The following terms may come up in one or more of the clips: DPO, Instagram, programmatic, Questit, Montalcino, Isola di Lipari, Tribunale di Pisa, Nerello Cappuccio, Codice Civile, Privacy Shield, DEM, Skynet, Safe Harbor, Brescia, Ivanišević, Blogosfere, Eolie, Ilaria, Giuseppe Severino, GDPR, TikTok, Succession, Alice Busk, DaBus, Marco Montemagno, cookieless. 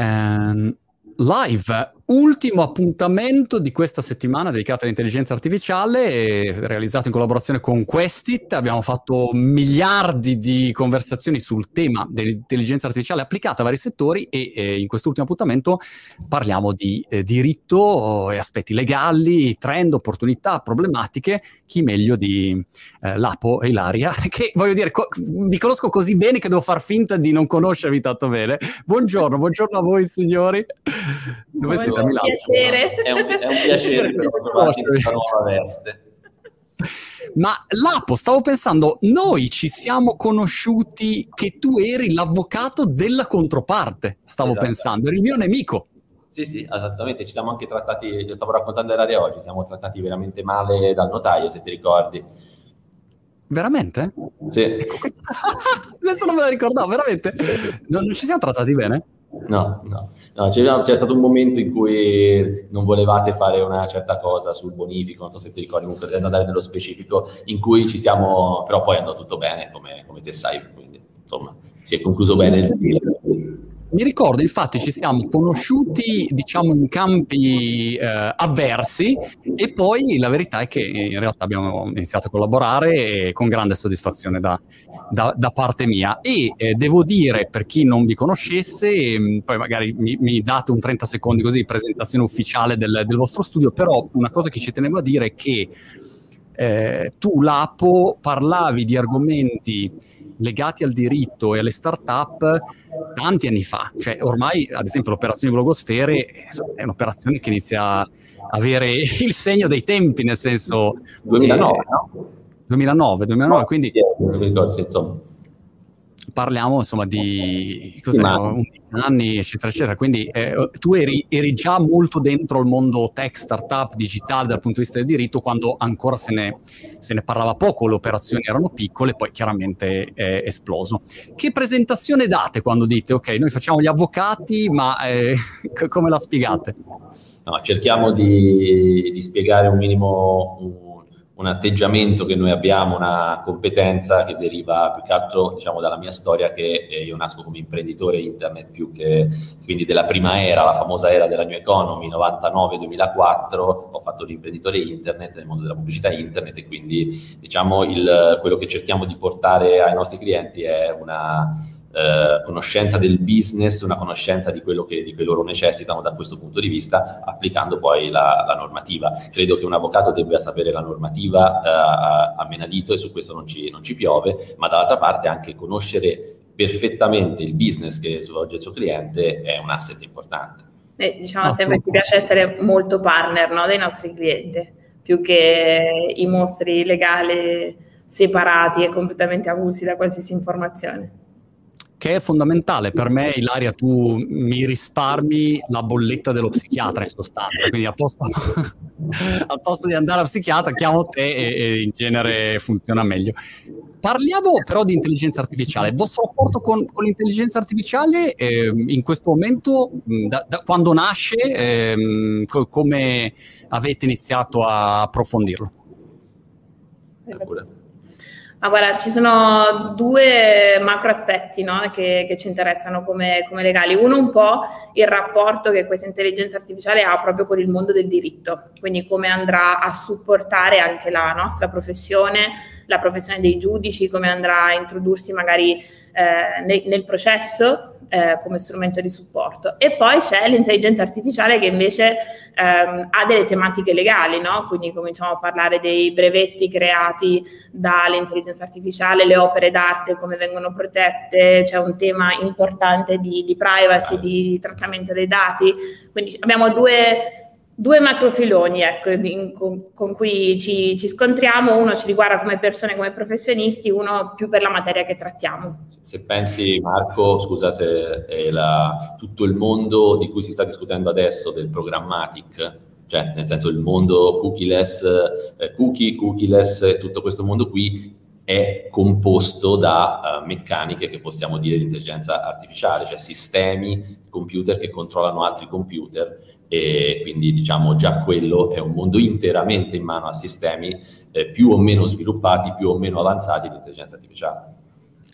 Live, ultimo appuntamento di questa settimana dedicato all'intelligenza artificiale, realizzato in collaborazione con Questit. Abbiamo fatto miliardi di conversazioni sul tema dell'intelligenza artificiale applicata a vari settori e in quest'ultimo appuntamento parliamo di diritto e aspetti legali, trend, opportunità, problematiche. Chi meglio di Lapo e Ilaria, che voglio dire, vi conosco così bene che devo far finta di non conoscervi tanto bene. Buongiorno, buongiorno a voi signori. Dove siete? A Milano? Piacere. È un piacere trovarci in questa nuova veste. Ma Lapo, stavo pensando, noi ci siamo conosciuti che tu eri l'avvocato della controparte, stavo pensando, eri il mio nemico. Sì, sì, esattamente, ci siamo anche trattati, lo stavo raccontando all'area oggi, siamo trattati veramente male dal notaio, se ti ricordi. Veramente? Sì. Questo non me lo ricordavo, veramente. Non ci siamo trattati bene? No, c'è stato un momento in cui non volevate fare una certa cosa sul bonifico, non so se ti ricordi, comunque andare nello specifico, in cui ci siamo, però poi è andato tutto bene, come te sai, quindi insomma si è concluso bene il video. Mi ricordo, infatti, ci siamo conosciuti, diciamo, in campi avversi, e poi la verità è che in realtà abbiamo iniziato a collaborare con grande soddisfazione da parte mia. E devo dire, per chi non vi conoscesse, poi magari mi date un 30 secondi così di presentazione ufficiale del vostro studio, però una cosa che ci tenevo a dire è che tu, Lapo, parlavi di argomenti legati al diritto e alle start-up tanti anni fa, cioè ormai ad esempio l'operazione Blogosfere è un'operazione che inizia a avere il segno dei tempi, nel senso 2009, no? 2009, quindi parliamo insomma di 11 anni eccetera, quindi tu eri già molto dentro il mondo tech, startup, digitale dal punto di vista del diritto, quando ancora se ne parlava poco, le operazioni erano piccole, poi chiaramente è esploso. Che presentazione date quando dite ok, noi facciamo gli avvocati, ma come la spiegate? No, cerchiamo di spiegare un minimo un atteggiamento che noi abbiamo, una competenza che deriva più che altro, diciamo, dalla mia storia, che io nasco come imprenditore internet, più che quindi della prima era, la famosa era della New Economy 99-2004, ho fatto l'imprenditore internet nel mondo della pubblicità internet, e quindi diciamo quello che cerchiamo di portare ai nostri clienti è una conoscenza del business, una conoscenza di cui loro necessitano da questo punto di vista, applicando poi la normativa. Credo che un avvocato debba sapere la normativa a menadito, e su questo non ci piove, ma dall'altra parte anche conoscere perfettamente il business che svolge il suo cliente è un asset importante. Diciamo sempre ci piace essere molto partner, no, dei nostri clienti, più che i mostri legali separati e completamente avulsi da qualsiasi informazione. Che è fondamentale. Per me, Ilaria, tu mi risparmi la bolletta dello psichiatra in sostanza, quindi al posto di andare allo psichiatra chiamo te e in genere funziona meglio. Parliamo però di intelligenza artificiale. Il vostro rapporto con l'intelligenza artificiale in questo momento, da quando nasce, come avete iniziato a approfondirlo? Ma guarda, ci sono due macro aspetti, no, che ci interessano come legali. Uno, un po' il rapporto che questa intelligenza artificiale ha proprio con il mondo del diritto, quindi come andrà a supportare anche la nostra professione, la professione dei giudici, come andrà a introdursi magari nel processo come strumento di supporto. E poi c'è l'intelligenza artificiale che invece ha delle tematiche legali, no? Quindi cominciamo a parlare dei brevetti creati dall'intelligenza artificiale, le opere d'arte come vengono protette, c'è un tema importante di privacy, di trattamento dei dati. Quindi abbiamo due macrofiloni, ecco, con cui ci scontriamo. Uno ci riguarda come persone, come professionisti, uno più per la materia che trattiamo. Se pensi, Marco, scusate, tutto il mondo di cui si sta discutendo adesso del programmatic, cioè nel senso il mondo cookieless, cookieless, tutto questo mondo qui è composto da meccaniche che possiamo dire di intelligenza artificiale, cioè sistemi, computer che controllano altri computer. E quindi diciamo già quello è un mondo interamente in mano a sistemi più o meno sviluppati, più o meno avanzati di intelligenza artificiale.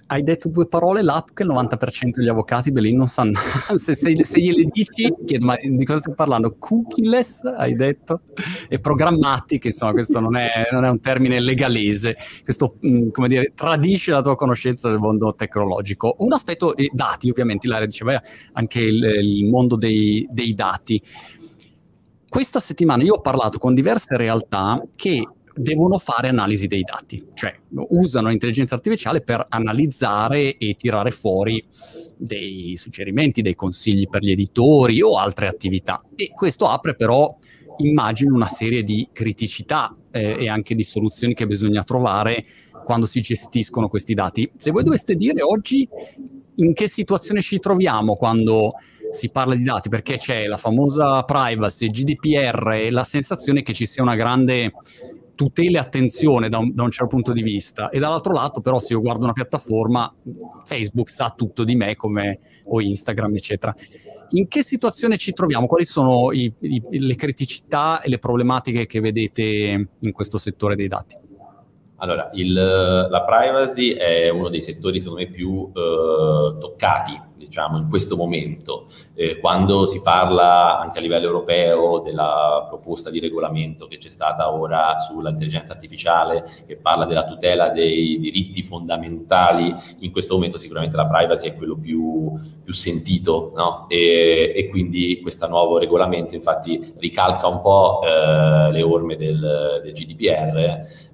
hai detto due parole là che il 90% degli avvocati di lì non sanno. Se gliele dici, chiedo, ma di cosa stai parlando? Cookieless, hai detto, e programmatic, insomma, questo non è un termine legalese. Questo, come dire, tradisce la tua conoscenza del mondo tecnologico. Un aspetto, dati, ovviamente, Ilaria diceva anche il mondo dei dati. Questa settimana io ho parlato con diverse realtà che devono fare analisi dei dati, cioè usano l'intelligenza artificiale per analizzare e tirare fuori dei suggerimenti, dei consigli per gli editori o altre attività. E questo apre però, immagino, una serie di criticità e anche di soluzioni che bisogna trovare quando si gestiscono questi dati. Se voi doveste dire oggi in che situazione ci troviamo quando si parla di dati, perché c'è la famosa privacy, GDPR, e la sensazione che ci sia una grande tutela e attenzione da un certo punto di vista, e dall'altro lato però, se io guardo una piattaforma, Facebook sa tutto di me, come, o Instagram, eccetera. In che situazione ci troviamo? Quali sono le criticità e le problematiche che vedete in questo settore dei dati? Allora, la privacy è uno dei settori, secondo me, più toccati, diciamo, in questo momento. Quando si parla anche a livello europeo della proposta di regolamento che c'è stata ora sull'intelligenza artificiale, che parla della tutela dei diritti fondamentali, in questo momento sicuramente la privacy è quello più sentito, no? E quindi questo nuovo regolamento, infatti, ricalca un po' le orme del GDPR,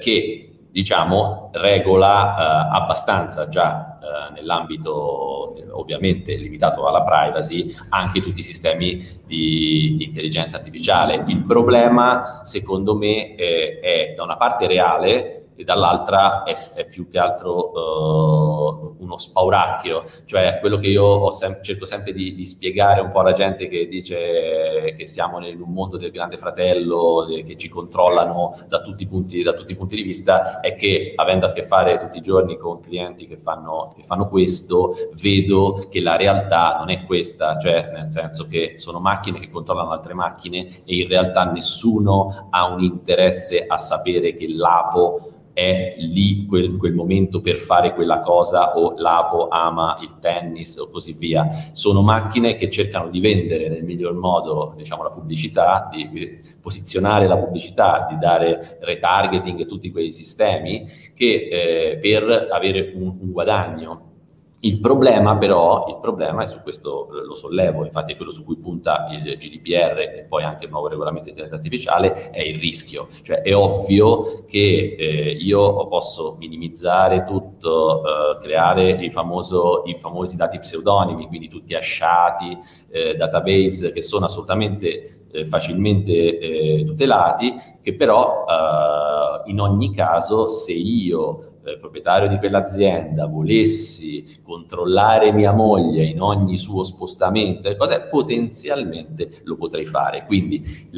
che, diciamo, regola abbastanza già nell'ambito ovviamente limitato alla privacy anche tutti i sistemi di intelligenza artificiale. Il problema, secondo me, è da una parte reale e dall'altra è più che altro uno spauracchio, cioè quello che io cerco sempre di spiegare un po' alla gente che dice che siamo in un mondo del grande fratello, che ci controllano da tutti i punti di vista, è che, avendo a che fare tutti i giorni con clienti che fanno questo, vedo che la realtà non è questa, cioè nel senso che sono macchine che controllano altre macchine, e in realtà nessuno ha un interesse a sapere che Lapo è lì quel momento per fare quella cosa, o Lapo ama il tennis, o così via. Sono macchine che cercano di vendere nel miglior modo, diciamo, la pubblicità, di posizionare la pubblicità, di dare retargeting e tutti quei sistemi che per avere un guadagno. Il problema, e su questo lo sollevo, infatti è quello su cui punta il GDPR e poi anche il nuovo regolamento di intelligenza artificiale, è il rischio. Cioè è ovvio che io posso minimizzare tutto, creare i famosi dati pseudonimi, quindi tutti hasciati, database che sono assolutamente facilmente tutelati, che però in ogni caso, se io proprietario di quell'azienda volessi controllare mia moglie in ogni suo spostamento e cos'è, potenzialmente lo potrei fare. Quindi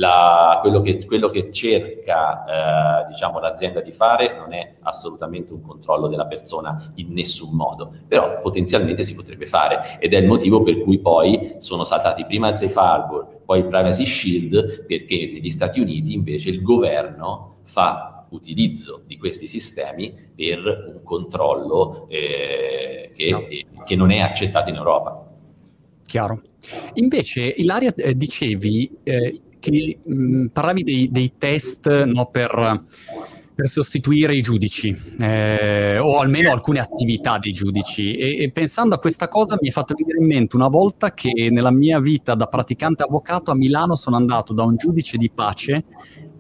quello che cerca diciamo l'azienda di fare non è assolutamente un controllo della persona in nessun modo, però potenzialmente si potrebbe fare, ed è il motivo per cui poi sono saltati prima il Safe Harbor, poi il Privacy Shield, perché negli Stati Uniti invece il governo fa utilizzo di questi sistemi per un controllo che non è accettato in Europa. Chiaro. Invece, Ilaria, dicevi che parlavi dei test, no, per sostituire i giudici, o almeno alcune attività dei giudici, e pensando a questa cosa mi è fatto venire in mente una volta che, nella mia vita da praticante avvocato a Milano, sono andato da un giudice di pace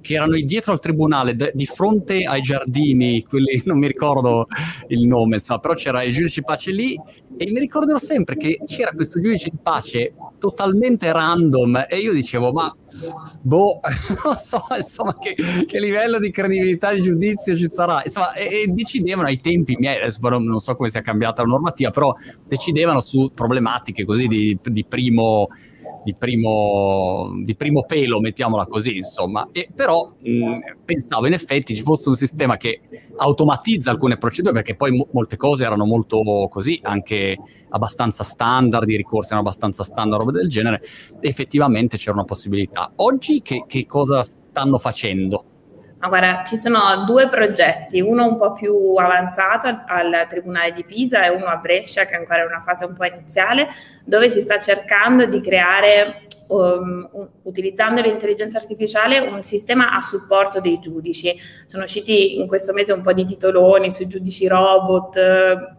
che erano dietro al tribunale, di fronte ai giardini, quelli, non mi ricordo il nome, insomma, però c'era il giudice di pace lì, e mi ricorderò sempre che c'era questo giudice di pace totalmente random, e io dicevo, ma boh, non so, insomma, che livello di credibilità di giudizio ci sarà, insomma, e decidevano ai tempi miei, adesso non so come sia cambiata la normativa, però decidevano su problematiche così di primo pelo, mettiamola così, insomma. E però pensavo in effetti ci fosse un sistema che automatizza alcune procedure, perché poi molte cose erano molto così, anche abbastanza standard, i ricorsi erano abbastanza standard, roba del genere, effettivamente c'era una possibilità. Oggi che cosa stanno facendo? Ma guarda, ci sono due progetti, uno un po' più avanzato al Tribunale di Pisa e uno a Brescia, che ancora è una fase un po' iniziale, dove si sta cercando di creare, utilizzando l'intelligenza artificiale, un sistema a supporto dei giudici. Sono usciti in questo mese un po' di titoloni sui giudici robot,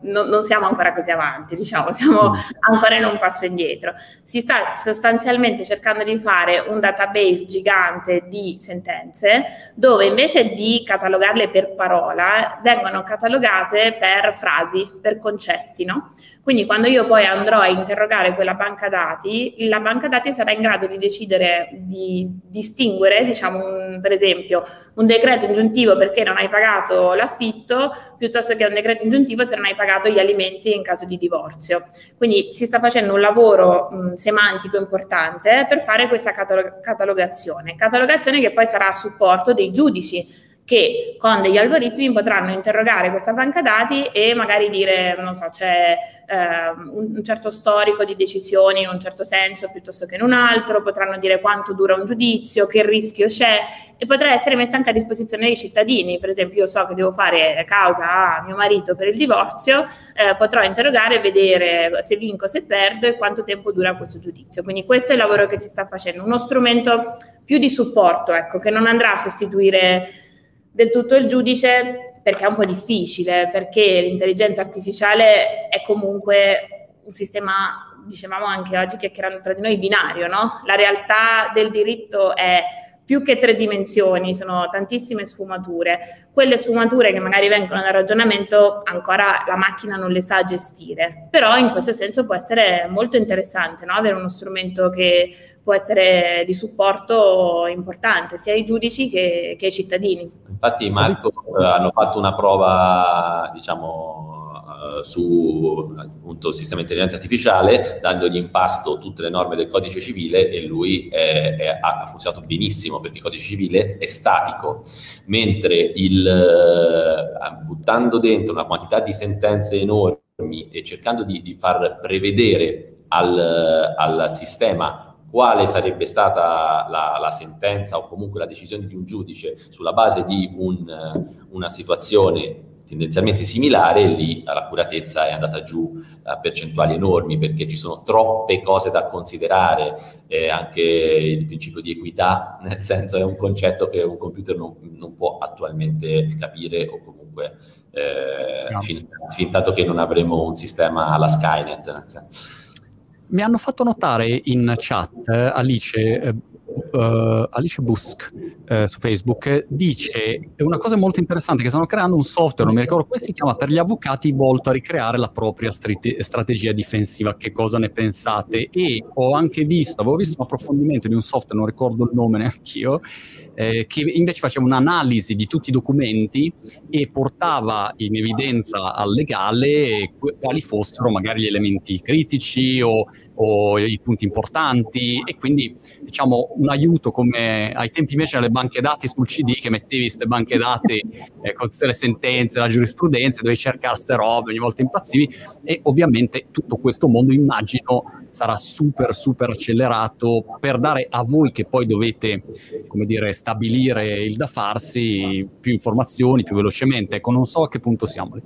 non siamo ancora così avanti, diciamo, siamo ancora in un passo indietro. Si sta sostanzialmente cercando di fare un database gigante di sentenze, dove invece di catalogarle per parola, vengono catalogate per frasi, per concetti, no? Quindi quando io poi andrò a interrogare quella banca dati, la banca dati sarà in grado di decidere, di distinguere, diciamo, per esempio, un decreto ingiuntivo perché non hai pagato l'affitto, piuttosto che un decreto ingiuntivo se non hai pagato gli alimenti in caso di divorzio. Quindi si sta facendo un lavoro semantico importante per fare questa catalogazione. Catalogazione che poi sarà a supporto dei giudici, che con degli algoritmi potranno interrogare questa banca dati e magari dire, non so, c'è un certo storico di decisioni in un certo senso piuttosto che in un altro, potranno dire quanto dura un giudizio, che rischio c'è, e potrà essere messa anche a disposizione dei cittadini. Per esempio, io so che devo fare causa a mio marito per il divorzio, potrò interrogare e vedere se vinco, se perdo e quanto tempo dura questo giudizio. Quindi questo è il lavoro che si sta facendo, uno strumento più di supporto, ecco, che non andrà a sostituire del tutto il giudice, perché è un po' difficile, perché l'intelligenza artificiale è comunque un sistema, dicevamo anche oggi chiacchierando tra di noi, binario, no? La realtà del diritto è più che 3 dimensioni, sono tantissime sfumature. Quelle sfumature che magari vengono dal ragionamento ancora la macchina non le sa gestire, però in questo senso può essere molto interessante, no? Avere uno strumento che può essere di supporto importante sia ai giudici che ai cittadini. Infatti Microsoft hanno fatto una prova, diciamo, su appunto il sistema di intelligenza artificiale, dandogli in pasto tutte le norme del codice civile, e lui ha funzionato benissimo, perché il codice civile è statico, mentre buttando dentro una quantità di sentenze enormi e cercando di far prevedere al sistema quale sarebbe stata la sentenza o comunque la decisione di un giudice sulla base di una situazione tendenzialmente similare, lì l'accuratezza è andata giù a percentuali enormi, perché ci sono troppe cose da considerare. Anche il principio di equità, nel senso, è un concetto che un computer non può attualmente capire, o comunque no. fin tanto che non avremo un sistema alla Skynet, nel senso. Mi hanno fatto notare in chat Alice Busk su Facebook, dice una cosa molto interessante, che stanno creando un software, non mi ricordo come si chiama, per gli avvocati, volto a ricreare la propria strategia difensiva. Che cosa ne pensate? E avevo visto un approfondimento di un software, non ricordo il nome neanch'io, che invece faceva un'analisi di tutti i documenti e portava in evidenza al legale quali fossero magari gli elementi critici o i punti importanti, e quindi, diciamo, un aiuto come ai tempi invece nelle banche dati sul CD, che mettevi queste banche dati con tutte le sentenze, la giurisprudenza, dovevi cercare ste robe, ogni volta impazzivi. E ovviamente tutto questo mondo, immagino, sarà super accelerato per dare a voi, che poi dovete, come dire, stabilire il da farsi, più informazioni più velocemente. Ecco, non so a che punto siamo lì.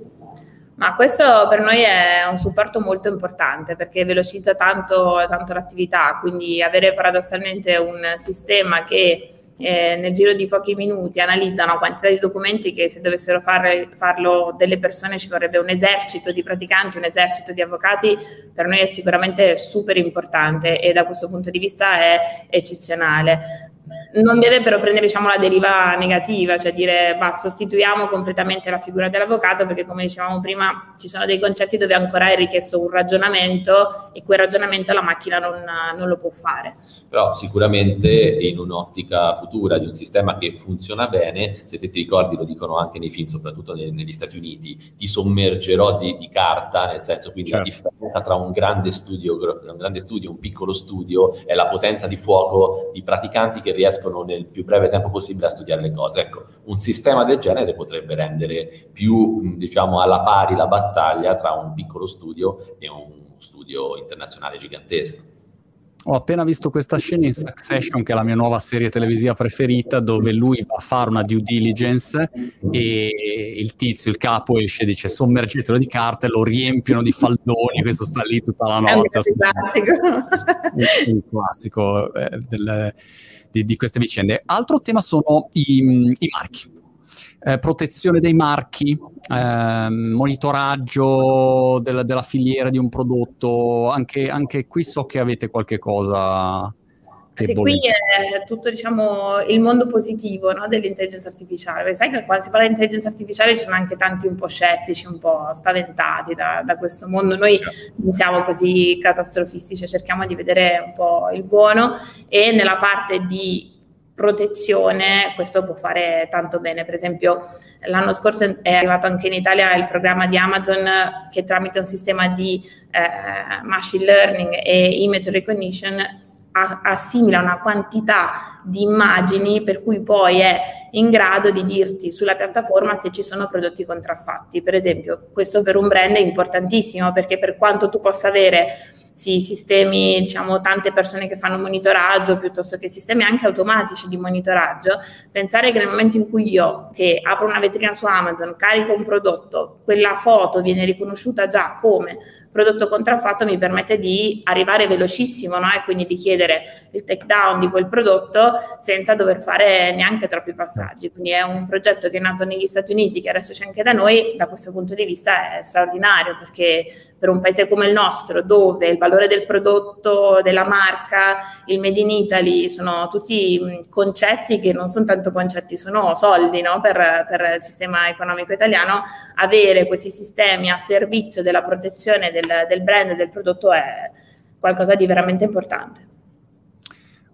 Ma questo per noi è un supporto molto importante, perché velocizza tanto l'attività. Quindi avere paradossalmente un sistema che nel giro di pochi minuti analizza una quantità di documenti che, se dovessero farlo delle persone, ci vorrebbe un esercito di praticanti, un esercito di avvocati, per noi è sicuramente super importante, e da questo punto di vista è eccezionale. Non dovrebbero prendere, diciamo, la deriva negativa, cioè dire sostituiamo completamente la figura dell'avvocato, perché, come dicevamo prima, ci sono dei concetti dove ancora è richiesto un ragionamento, e quel ragionamento la macchina non lo può fare. Però sicuramente, in un'ottica futura di un sistema che funziona bene, se te ti ricordi, lo dicono anche nei film, soprattutto negli Stati Uniti, ti sommergerò di carta, nel senso, quindi certo. La differenza tra un grande studio e un piccolo studio è la potenza di fuoco di praticanti che riescono nel più breve tempo possibile a studiare le cose. Ecco, un sistema del genere potrebbe rendere più, diciamo, alla pari la battaglia tra un piccolo studio e un studio internazionale gigantesco. Ho appena visto questa scena in Succession, che è la mia nuova serie televisiva preferita, dove lui va a fare una due diligence e il tizio, il capo, esce e dice sommergetelo di carte, lo riempiono di faldoni, questo sta lì tutta la notte. È un classico di queste vicende. Altro tema sono i marchi. Protezione dei marchi, monitoraggio della filiera di un prodotto, anche qui so che avete qualche cosa che volete. Qui è tutto, diciamo, il mondo positivo, no, dell'intelligenza artificiale. Perché sai che quando si parla di intelligenza artificiale ci sono anche tanti un po' scettici, un po' spaventati da questo mondo. Noi non siamo così catastrofistici, cerchiamo di vedere un po' il buono, e nella parte di protezione questo può fare tanto bene. Per esempio l'anno scorso è arrivato anche in Italia il programma di Amazon che tramite un sistema di machine learning e image recognition assimila una quantità di immagini per cui poi è in grado di dirti sulla piattaforma se ci sono prodotti contraffatti. Per esempio questo per un brand è importantissimo, perché per quanto tu possa avere sistemi, diciamo, tante persone che fanno monitoraggio, piuttosto che sistemi anche automatici di monitoraggio, pensare che nel momento in cui io, che apro una vetrina su Amazon, carico un prodotto, quella foto viene riconosciuta già come prodotto contraffatto, mi permette di arrivare velocissimo, no? E quindi di chiedere il take down di quel prodotto senza dover fare neanche troppi passaggi. Quindi è un progetto che è nato negli Stati Uniti, che adesso c'è anche da noi. Da questo punto di vista è straordinario, perché per un paese come il nostro, dove il valore del prodotto, della marca, il made in Italy sono tutti concetti che non sono tanto concetti, sono soldi, no? Per il sistema economico italiano, avere questi sistemi a servizio della protezione del brand e del prodotto è qualcosa di veramente importante.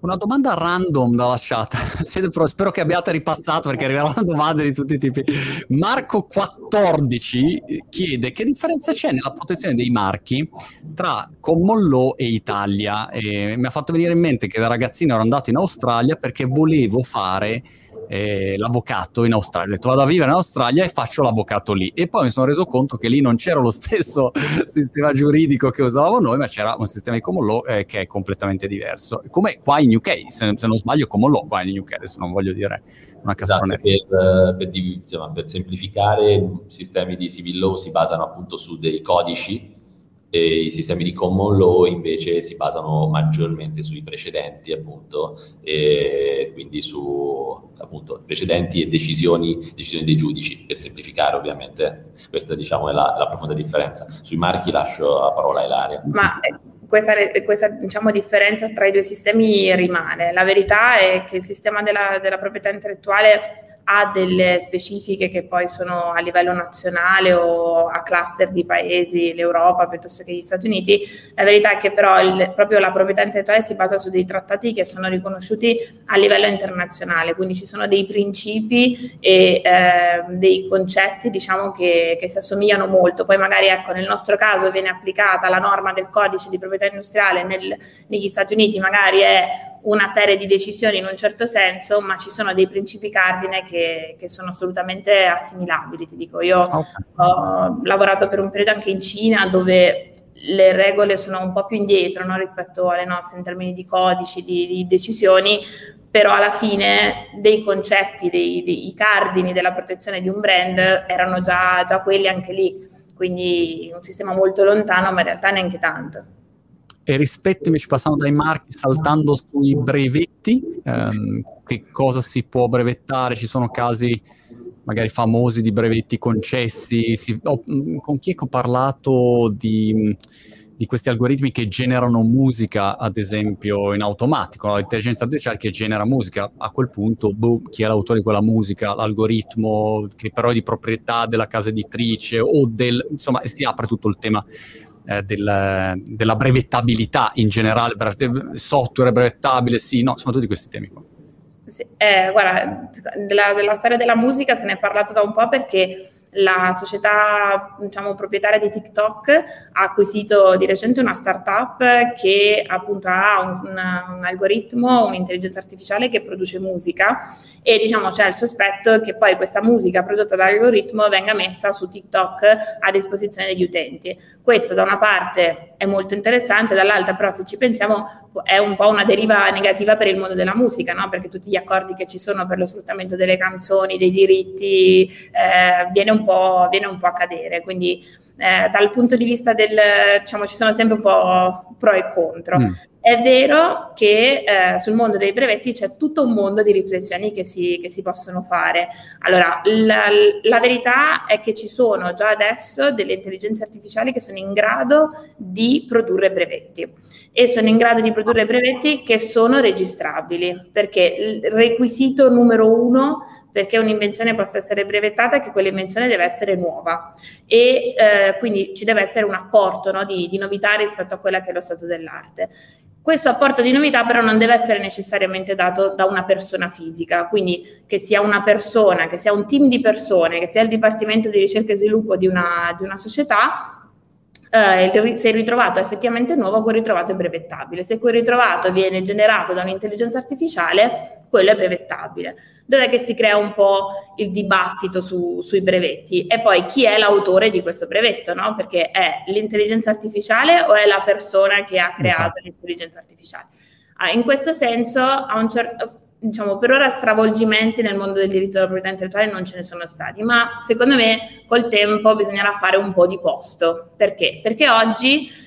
Una domanda random da lasciata, spero che abbiate ripassato perché arriveranno domande di tutti i tipi. Marco 14 chiede che differenza c'è nella protezione dei marchi tra Common Law e Italia, e mi ha fatto venire in mente che da ragazzino ero andato in Australia perché volevo fare l'avvocato in Australia. Ho detto vado a vivere in Australia e faccio l'avvocato lì, e poi mi sono reso conto che lì non c'era lo stesso sistema giuridico che usavamo noi, ma c'era un sistema di common law che è completamente diverso, come qua in UK, se non sbaglio common law qua in UK, adesso non voglio dire una castroneria. Esatto, per semplificare, i sistemi di civil law si basano appunto su dei codici e i sistemi di common law invece si basano maggiormente sui precedenti, appunto, e quindi su appunto precedenti e decisioni dei giudici, per semplificare ovviamente. Questa, diciamo, è la profonda differenza. Sui marchi lascio la parola a Ilaria. Ma questa, diciamo, differenza tra i due sistemi rimane. La verità è che il sistema della proprietà intellettuale ha delle specifiche che poi sono a livello nazionale o a cluster di paesi, l'Europa piuttosto che gli Stati Uniti. La verità è che però proprio la proprietà intellettuale si basa su dei trattati che sono riconosciuti a livello internazionale, quindi ci sono dei principi e dei concetti, diciamo, che si assomigliano molto. Poi magari, ecco, nel nostro caso viene applicata la norma del codice di proprietà industriale, negli Stati Uniti magari è una serie di decisioni in un certo senso, ma ci sono dei principi cardine che sono assolutamente assimilabili. Ti dico, io ho lavorato per un periodo anche in Cina, dove le regole sono un po' più indietro, no, rispetto alle nostre in termini di codici, di decisioni, però alla fine dei concetti, dei cardini della protezione di un brand erano già quelli anche lì, quindi un sistema molto lontano, ma in realtà neanche tanto. E rispetto invece, passando dai marchi, saltando sui brevetti, che cosa si può brevettare? Ci sono casi magari famosi di brevetti concessi? Con chi ho parlato di questi algoritmi che generano musica, ad esempio, in automatico, l'intelligenza artificiale che genera musica. A quel punto, chi è l'autore di quella musica, l'algoritmo, che però è di proprietà della casa editrice, insomma, si apre tutto il tema della brevettabilità in generale, software brevettabile, sì, no, sono tutti questi temi qua. Sì, guarda, della storia della musica se ne è parlato da un po', perché la società, diciamo, proprietaria di TikTok ha acquisito di recente una startup che appunto ha un algoritmo, un'intelligenza artificiale che produce musica, e diciamo c'è il sospetto che poi questa musica prodotta dall'algoritmo venga messa su TikTok a disposizione degli utenti. Questo da una parte è molto interessante, dall'altra però, se ci pensiamo, è un po' una deriva negativa per il mondo della musica, no? Perché tutti gli accordi che ci sono per lo sfruttamento delle canzoni, dei diritti, viene un po' a cadere. Quindi dal punto di vista del, diciamo, ci sono sempre un po' pro e contro. È vero che sul mondo dei brevetti c'è tutto un mondo di riflessioni che si possono fare. Allora, la verità è che ci sono già adesso delle intelligenze artificiali che sono in grado di produrre brevetti, e sono in grado di produrre brevetti che sono registrabili, perché il requisito numero uno perché un'invenzione possa essere brevettata è che quell'invenzione deve essere nuova, e quindi ci deve essere un apporto, no, di novità rispetto a quella che è lo stato dell'arte. Questo apporto di novità però non deve essere necessariamente dato da una persona fisica, quindi che sia una persona, che sia un team di persone, che sia il Dipartimento di Ricerca e Sviluppo di una società. Se il ritrovato è effettivamente nuovo, quel ritrovato è brevettabile. Se quel ritrovato viene generato da un'intelligenza artificiale, quello è brevettabile. Dov'è che si crea un po' il dibattito sui brevetti? E poi chi è l'autore di questo brevetto, no? Perché è l'intelligenza artificiale o è la persona che ha creato l'intelligenza artificiale? Allora, in questo senso, diciamo, per ora stravolgimenti nel mondo del diritto della proprietà intellettuale non ce ne sono stati, ma secondo me col tempo bisognerà fare un po' di posto. Perché? Perché oggi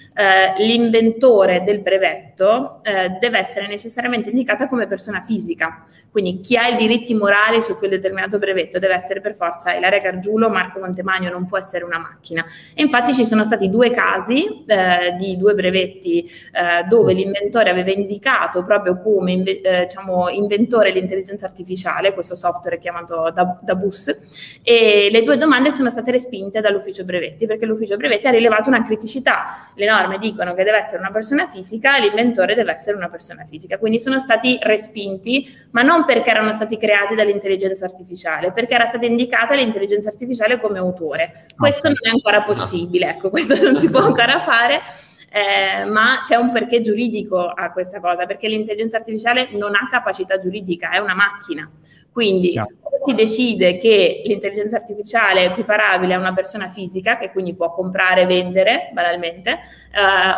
l'inventore del brevetto deve essere necessariamente indicata come persona fisica, quindi chi ha i diritti morali su quel determinato brevetto deve essere per forza Ilaria Cargiulo, Marco Montemagno, non può essere una macchina. E infatti ci sono stati due casi di due brevetti dove l'inventore aveva indicato proprio come inventore l'intelligenza artificiale, questo software chiamato DaBus, e le due domande sono state respinte dall'ufficio brevetti, perché l'ufficio brevetti ha rilevato una criticità. Le norme dicono che deve essere una persona fisica e l'inventore deve essere una persona fisica, quindi sono stati respinti, ma non perché erano stati creati dall'intelligenza artificiale, perché era stata indicata l'intelligenza artificiale come autore. Questo non è ancora possibile, ecco, questo non si può ancora fare, ma c'è un perché giuridico a questa cosa, perché l'intelligenza artificiale non ha capacità giuridica, è una macchina. Quindi si decide che l'intelligenza artificiale è equiparabile a una persona fisica, che quindi può comprare e vendere banalmente,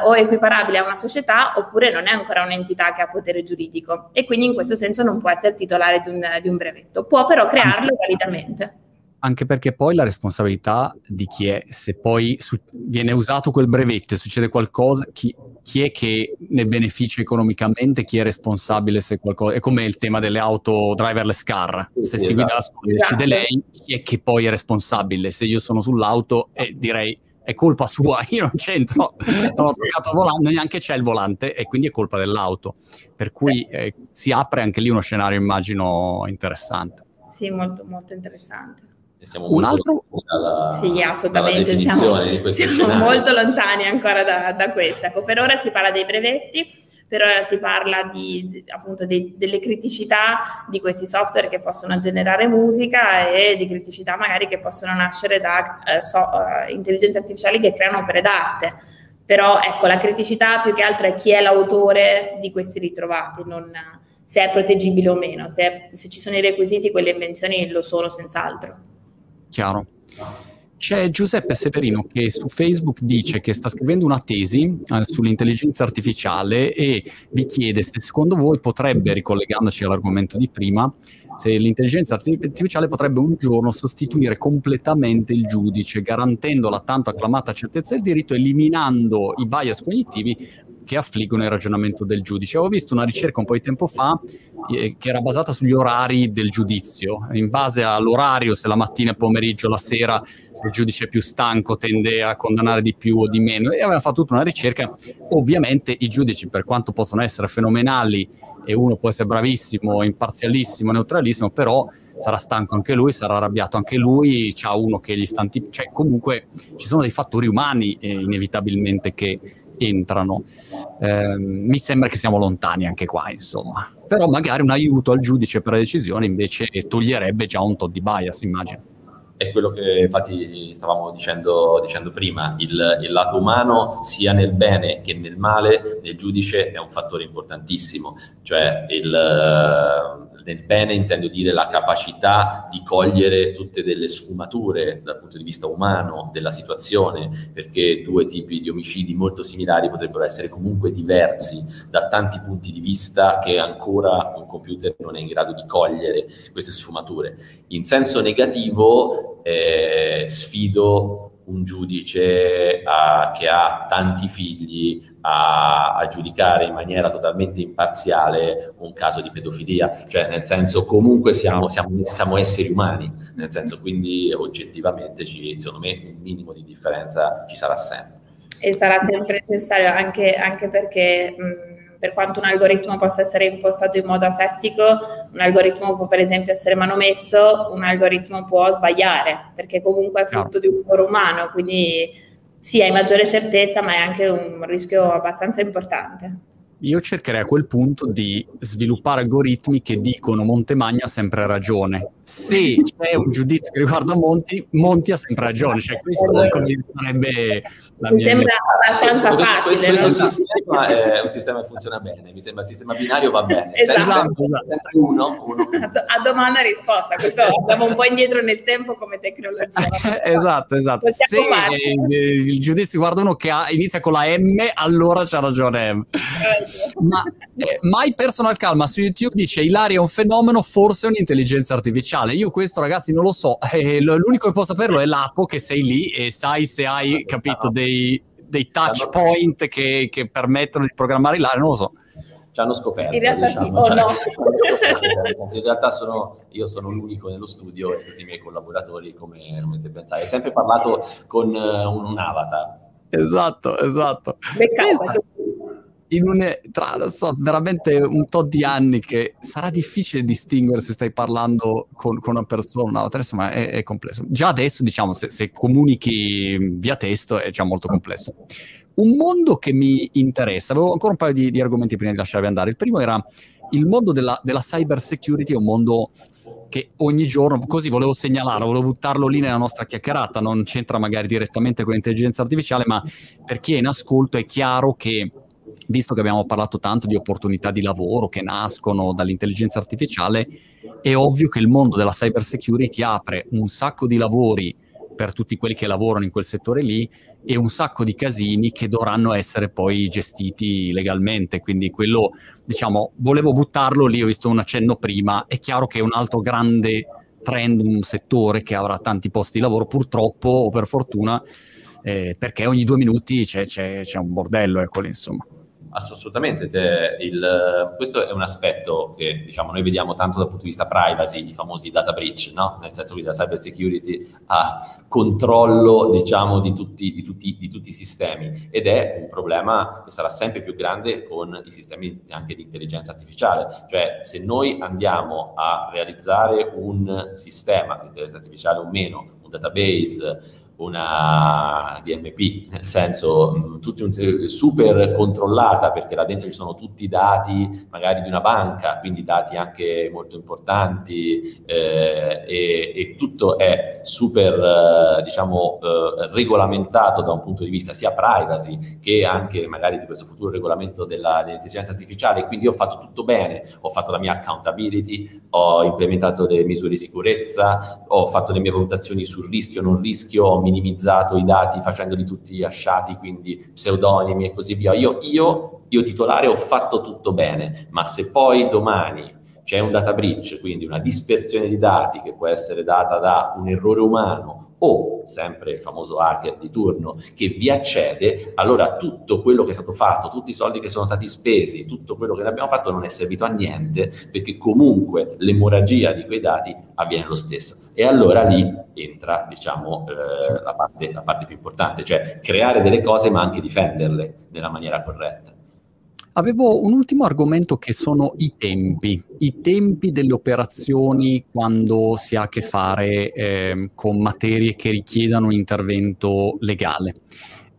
o è equiparabile a una società, oppure non è ancora un'entità che ha potere giuridico, e quindi in questo senso non può essere titolare di un brevetto, può però crearlo validamente. Anche perché poi la responsabilità di chi è, se poi viene usato quel brevetto e succede qualcosa, chi è che ne beneficia economicamente, chi è responsabile se qualcosa... È come il tema delle auto driverless car, se si guida la scuola e decide lei, chi è che poi è responsabile? Se io sono sull'auto direi è colpa sua, io non c'entro, non ho toccato il volante, neanche c'è il volante, e quindi è colpa dell'auto. Per cui si apre anche lì uno scenario, immagino, interessante. Sì, molto, molto interessante. Siamo un altro sì, assolutamente siamo molto lontani ancora da questa. Ecco, per ora si parla dei brevetti, per ora si parla delle criticità di questi software che possono generare musica, e di criticità magari che possono nascere da intelligenze artificiali che creano opere d'arte. Però ecco, la criticità più che altro è chi è l'autore di questi ritrovati, non se è proteggibile o meno. Se ci sono i requisiti, quelle invenzioni lo sono senz'altro. Chiaro. C'è Giuseppe Severino che su Facebook dice che sta scrivendo una tesi sull'intelligenza artificiale e vi chiede se secondo voi potrebbe, ricollegandoci all'argomento di prima, se l'intelligenza artificiale potrebbe un giorno sostituire completamente il giudice, garantendo la tanto acclamata certezza del diritto, eliminando i bias cognitivi che affliggono il ragionamento del giudice. Ho visto una ricerca un po' di tempo fa che era basata sugli orari del giudizio. In base all'orario, se la mattina, pomeriggio, la sera, se il giudice è più stanco tende a condannare di più o di meno, e avevano fatto tutta una ricerca. Ovviamente i giudici, per quanto possono essere fenomenali, e uno può essere bravissimo, imparzialissimo, neutralissimo, però sarà stanco anche lui, sarà arrabbiato anche lui, c'ha uno che gli sta cioè comunque ci sono dei fattori umani inevitabilmente che entrano. Mi sembra che siamo lontani anche qua, insomma. Però magari un aiuto al giudice per la decisione invece toglierebbe già un tot di bias, immagino. è quello che infatti stavamo dicendo prima, il lato umano sia nel bene che nel male nel giudice è un fattore importantissimo, cioè nel bene intendo dire la capacità di cogliere tutte delle sfumature dal punto di vista umano della situazione, perché due tipi di omicidi molto similari potrebbero essere comunque diversi da tanti punti di vista che ancora un computer non è in grado di cogliere queste sfumature. In senso negativo sfido un giudice che ha tanti figli a giudicare in maniera totalmente imparziale un caso di pedofilia, cioè nel senso comunque siamo esseri umani, nel senso quindi oggettivamente secondo me un minimo di differenza ci sarà sempre. E sarà sempre necessario anche perché per quanto un algoritmo possa essere impostato in modo asettico, un algoritmo può per esempio essere manomesso, un algoritmo può sbagliare, perché comunque è frutto di un lavoro umano, quindi sì, hai maggiore certezza, ma è anche un rischio abbastanza importante. Io cercherei a quel punto di sviluppare algoritmi che dicono Montemagna ha sempre ragione. Se c'è un giudizio che riguarda Monti ha sempre ragione, cioè questo sarebbe la mia... Mi sembra abbastanza facile. Questo sistema è un sistema che funziona bene, mi sembra il sistema binario va bene. Esatto. Sempre uno. A domanda e risposta, questo andiamo un po' indietro nel tempo come tecnologia. Esatto. Se il giudizio riguarda uno che inizia con la M, allora c'ha ragione M. Ma My Personal Calma su YouTube dice: Ilaria è un fenomeno, forse è un'intelligenza artificiale. Io questo ragazzi non lo so, l'unico che può saperlo è Lapo, che sei lì e sai se hai capito dei touch point che permettono di programmare Ilaria, non lo so. Ci hanno scoperto, in realtà, diciamo, sì. In realtà io sono l'unico nello studio e tutti i miei collaboratori come te pensavi. Hai sempre parlato con un avatar. Esatto. Veramente un tot di anni che sarà difficile distinguere se stai parlando con una persona o no, insomma è complesso. Già adesso diciamo se comunichi via testo è già molto complesso. Un mondo che mi interessa, avevo ancora un paio di argomenti prima di lasciarvi andare. Il primo era il mondo della cyber security, è un mondo che ogni giorno, così volevo buttarlo lì nella nostra chiacchierata, non c'entra magari direttamente con l'intelligenza artificiale, ma per chi è in ascolto è chiaro che, visto che abbiamo parlato tanto di opportunità di lavoro che nascono dall'intelligenza artificiale, è ovvio che il mondo della cyber security apre un sacco di lavori per tutti quelli che lavorano in quel settore lì e un sacco di casini che dovranno essere poi gestiti legalmente. Quindi quello, diciamo, volevo buttarlo lì, ho visto un accenno prima, è chiaro che è un altro grande trend, un settore che avrà tanti posti di lavoro, purtroppo o per fortuna, perché ogni 2 minuti c'è un bordello, ecco lì, insomma. Assolutamente, questo è un aspetto che diciamo noi vediamo tanto dal punto di vista privacy, i famosi data breach, no? Nel senso che la cyber security ha controllo diciamo di tutti i sistemi, ed è un problema che sarà sempre più grande con i sistemi anche di intelligenza artificiale, cioè se noi andiamo a realizzare un sistema di intelligenza artificiale o meno, un database, una DMP, nel senso super controllata, perché là dentro ci sono tutti i dati magari di una banca, quindi dati anche molto importanti, e tutto è super regolamentato da un punto di vista sia privacy che anche magari di questo futuro regolamento dell'intelligenza artificiale. Quindi io ho fatto tutto bene, ho fatto la mia accountability, ho implementato le misure di sicurezza, ho fatto le mie valutazioni sul rischio, non rischio, ho minimizzato i dati facendoli tutti asciati, quindi pseudonimi e così via. Io titolare ho fatto tutto bene, ma se poi domani c'è un data breach, quindi una dispersione di dati che può essere data da un errore umano o sempre il famoso hacker di turno che vi accede, allora tutto quello che è stato fatto, tutti i soldi che sono stati spesi, tutto quello che abbiamo fatto non è servito a niente, perché comunque l'emorragia di quei dati avviene lo stesso. E allora lì entra la parte più importante, cioè creare delle cose ma anche difenderle nella maniera corretta. Avevo un ultimo argomento che sono i tempi delle operazioni quando si ha a che fare con materie che richiedano un intervento legale.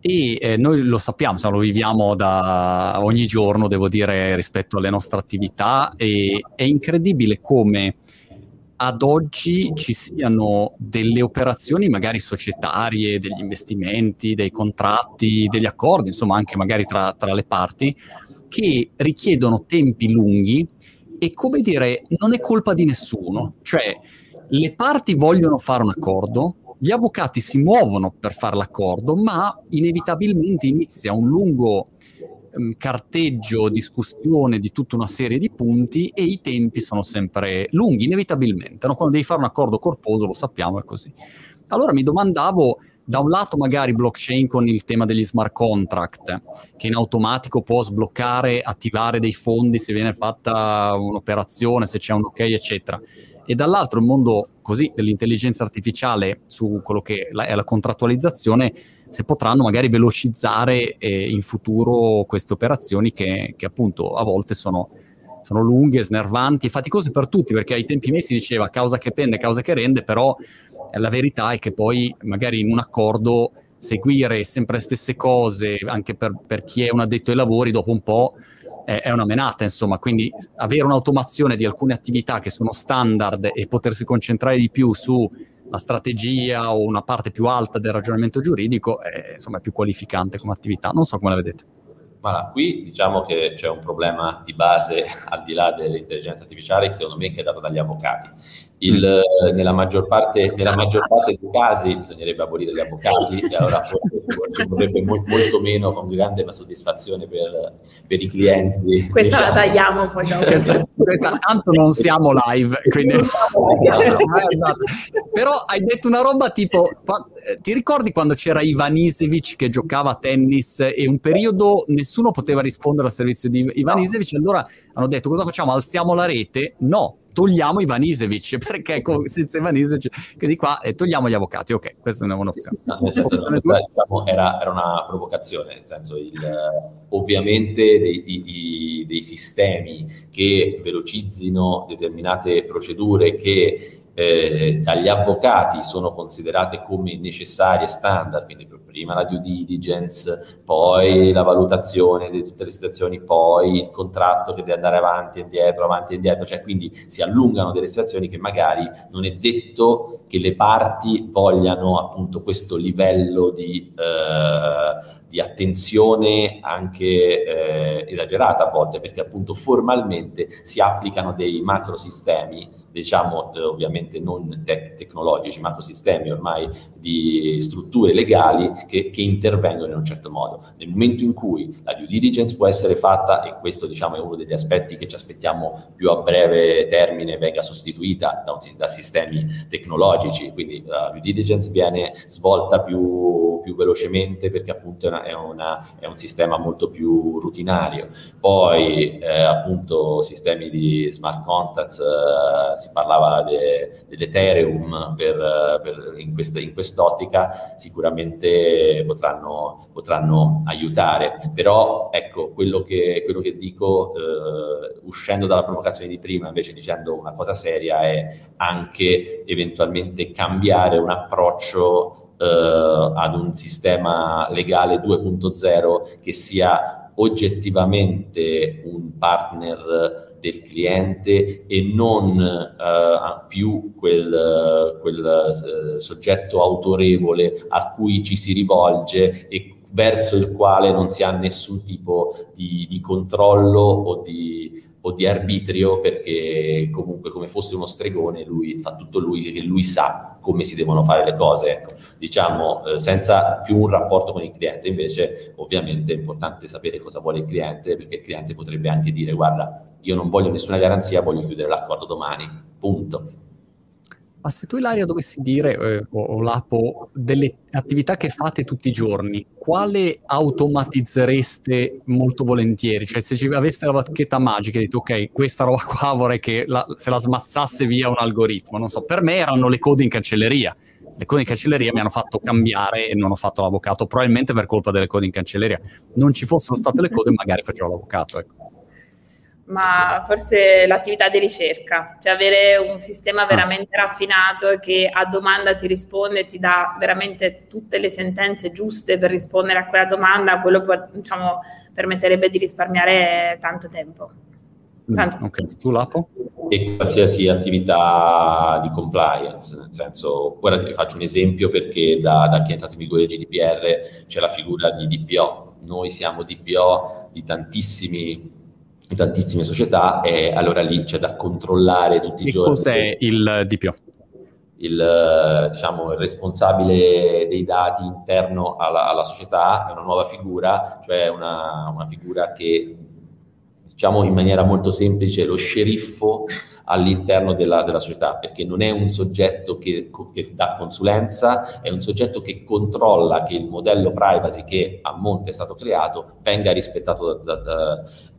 E noi lo sappiamo, lo viviamo da ogni giorno, devo dire, rispetto alle nostre attività, e è incredibile come ad oggi ci siano delle operazioni magari societarie, degli investimenti, dei contratti, degli accordi, insomma anche magari tra le parti, che richiedono tempi lunghi e, come dire, non è colpa di nessuno. Cioè, le parti vogliono fare un accordo, gli avvocati si muovono per fare l'accordo, ma inevitabilmente inizia un lungo carteggio, discussione di tutta una serie di punti, e i tempi sono sempre lunghi, inevitabilmente, no? Quando devi fare un accordo corposo, lo sappiamo, è così. Allora mi domandavo, da un lato magari blockchain con il tema degli smart contract, che in automatico può sbloccare, attivare dei fondi se viene fatta un'operazione, se c'è un ok, eccetera. E dall'altro il mondo così dell'intelligenza artificiale su quello che è la contrattualizzazione, se potranno magari velocizzare in futuro queste operazioni che appunto a volte sono lunghe, snervanti e faticose per tutti, perché ai tempi miei si diceva causa che pende, causa che rende, però la verità è che poi magari in un accordo seguire sempre le stesse cose, anche per chi è un addetto ai lavori, dopo un po' è una menata, insomma. Quindi avere un'automazione di alcune attività che sono standard e potersi concentrare di più su la strategia o una parte più alta del ragionamento giuridico è, insomma, più qualificante come attività. Non so come la vedete. Ma qui diciamo che c'è un problema di base, al di là dell'intelligenza artificiale, che secondo me è dato dagli avvocati. Nella maggior parte dei casi bisognerebbe abolire gli avvocati, e allora forse vorrebbe molto meno, con grande soddisfazione per i clienti. Questa, diciamo, la tagliamo poi dopo. Tanto non siamo live, quindi... Però hai detto una roba tipo, ti ricordi quando c'era Ivanišević che giocava a tennis e un periodo nessuno poteva rispondere al servizio di Ivanišević? No. Allora hanno detto, cosa facciamo? Alziamo la rete? No, togliamo Ivanišević, perché senza Ivanišević, quindi qua togliamo gli avvocati. Ok, questa è una buona opzione. No, nel senso, era una provocazione, nel senso, ovviamente dei sistemi che velocizzino determinate procedure che dagli avvocati sono considerate come necessarie standard, quindi prima la due diligence, poi la valutazione di tutte le situazioni, poi il contratto che deve andare avanti e indietro, cioè quindi si allungano delle situazioni che magari non è detto che le parti vogliano, appunto, questo livello di attenzione anche esagerata a volte, perché appunto formalmente si applicano dei macrosistemi, diciamo, ovviamente non tecnologici, ma ecosistemi ormai di strutture legali che intervengono in un certo modo. Nel momento in cui la due diligence può essere fatta, e questo, diciamo, è uno degli aspetti che ci aspettiamo più a breve termine venga sostituita da sistemi tecnologici, quindi la due diligence viene svolta più velocemente, perché appunto è un sistema molto più rutinario. Poi appunto sistemi di smart contracts, si parlava dell'Ethereum in quest'ottica, sicuramente potranno aiutare. Però ecco, quello che dico, uscendo dalla provocazione di prima, invece dicendo una cosa seria, è anche eventualmente cambiare un approccio ad un sistema legale 2.0 che sia oggettivamente un partner del cliente e non più quel soggetto autorevole a cui ci si rivolge e verso il quale non si ha nessun tipo di controllo o di arbitrio, perché comunque, come fosse uno stregone, lui fa tutto lui, che lui sa come si devono fare le cose, ecco. Diciamo, senza più un rapporto con il cliente. Invece ovviamente è importante sapere cosa vuole il cliente, perché il cliente potrebbe anche dire: guarda, io non voglio nessuna garanzia, voglio chiudere l'accordo domani, punto. Ma se tu, Ilaria, dovessi dire, o Lapo, delle attività che fate tutti i giorni, quale automatizzereste molto volentieri? Cioè, se ci aveste la bacchetta magica e dite, ok, questa roba qua vorrei che se la smazzasse via un algoritmo, non so, per me erano le code in cancelleria. Le code in cancelleria mi hanno fatto cambiare e non ho fatto l'avvocato, probabilmente per colpa delle code in cancelleria. Non ci fossero state le code, magari facevo l'avvocato, ecco. Ma forse l'attività di ricerca, cioè avere un sistema veramente raffinato che a domanda ti risponde e ti dà veramente tutte le sentenze giuste per rispondere a quella domanda, quello, diciamo, permetterebbe di risparmiare tanto tempo. Tanto tempo. Tu, Lapo? e qualsiasi attività di compliance, nel senso, ora vi faccio un esempio perché da che è entrato in vigore il GDPR c'è la figura di DPO, noi siamo DPO di tantissime società e allora lì c'è da controllare tutti i giorni. Cos'è il DPO? Il, diciamo, il responsabile dei dati interno alla società è una nuova figura, cioè una figura che, diciamo in maniera molto semplice, lo sceriffo all'interno della società, perché non è un soggetto che dà consulenza, è un soggetto che controlla che il modello privacy che a monte è stato creato venga rispettato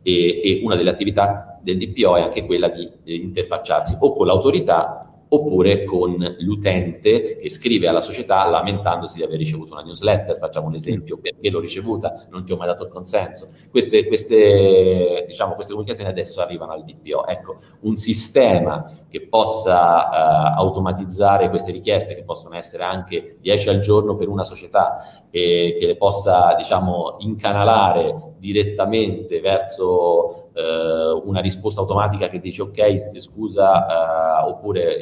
e una delle attività del DPO è anche quella di interfacciarsi o con l'autorità oppure con l'utente che scrive alla società lamentandosi di aver ricevuto una newsletter, facciamo un esempio, perché l'ho ricevuta, non ti ho mai dato il consenso. Queste comunicazioni adesso arrivano al DPO. Ecco, un sistema che possa automatizzare queste richieste, che possono essere anche 10 al giorno per una società, e che le possa, diciamo, incanalare direttamente verso una risposta automatica che dice ok, scusa, oppure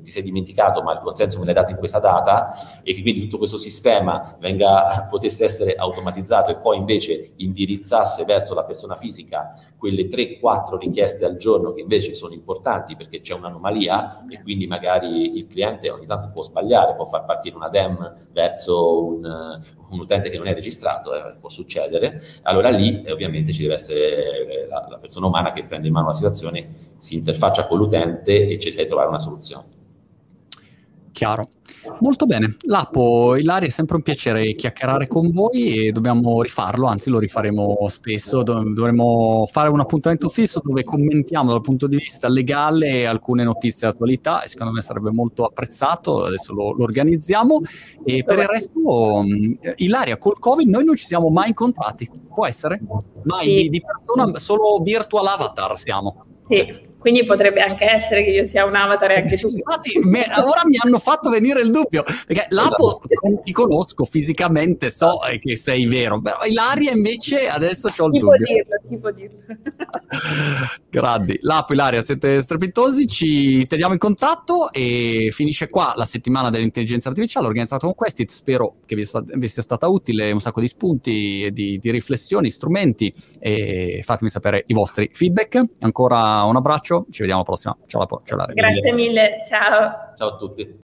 ti sei dimenticato ma il consenso me l'hai dato in questa data, e che quindi tutto questo sistema potesse essere automatizzato e poi invece indirizzasse verso la persona fisica quelle 3-4 richieste al giorno che invece sono importanti perché c'è un'anomalia e quindi magari il cliente ogni tanto può sbagliare, può far partire una DEM verso un utente che non è registrato, può succedere. Allora lì ovviamente ci deve essere la persona umana che prende in mano la situazione, si interfaccia con l'utente e cerca di trovare una soluzione. Chiaro. Molto bene. Lapo, Ilaria, è sempre un piacere chiacchierare con voi e dobbiamo rifarlo, anzi lo rifaremo spesso, dovremo fare un appuntamento fisso dove commentiamo dal punto di vista legale alcune notizie d'attualità e secondo me sarebbe molto apprezzato, adesso lo organizziamo e per il resto Ilaria, col Covid noi non ci siamo mai incontrati, può essere? Mai sì. di persona, solo virtual avatar siamo. Sì. Quindi potrebbe anche essere che io sia un avatar e anche tu. Infatti, allora mi hanno fatto venire il dubbio, perché Lapo non ti conosco fisicamente, so che sei vero, però Ilaria invece adesso c'ho il dubbio. Chi può dirlo. Grandi. Lapo, Ilaria, siete strepitosi, ci teniamo in contatto e finisce qua la settimana dell'intelligenza artificiale organizzata con Questit, spero che vi sia stata utile, un sacco di spunti, di riflessioni, strumenti, e fatemi sapere i vostri feedback. Ancora un abbraccio. Ci vediamo alla prossima. Ciao Lapo. Ciao Ilaria. Grazie mille. Ciao. Ciao a tutti.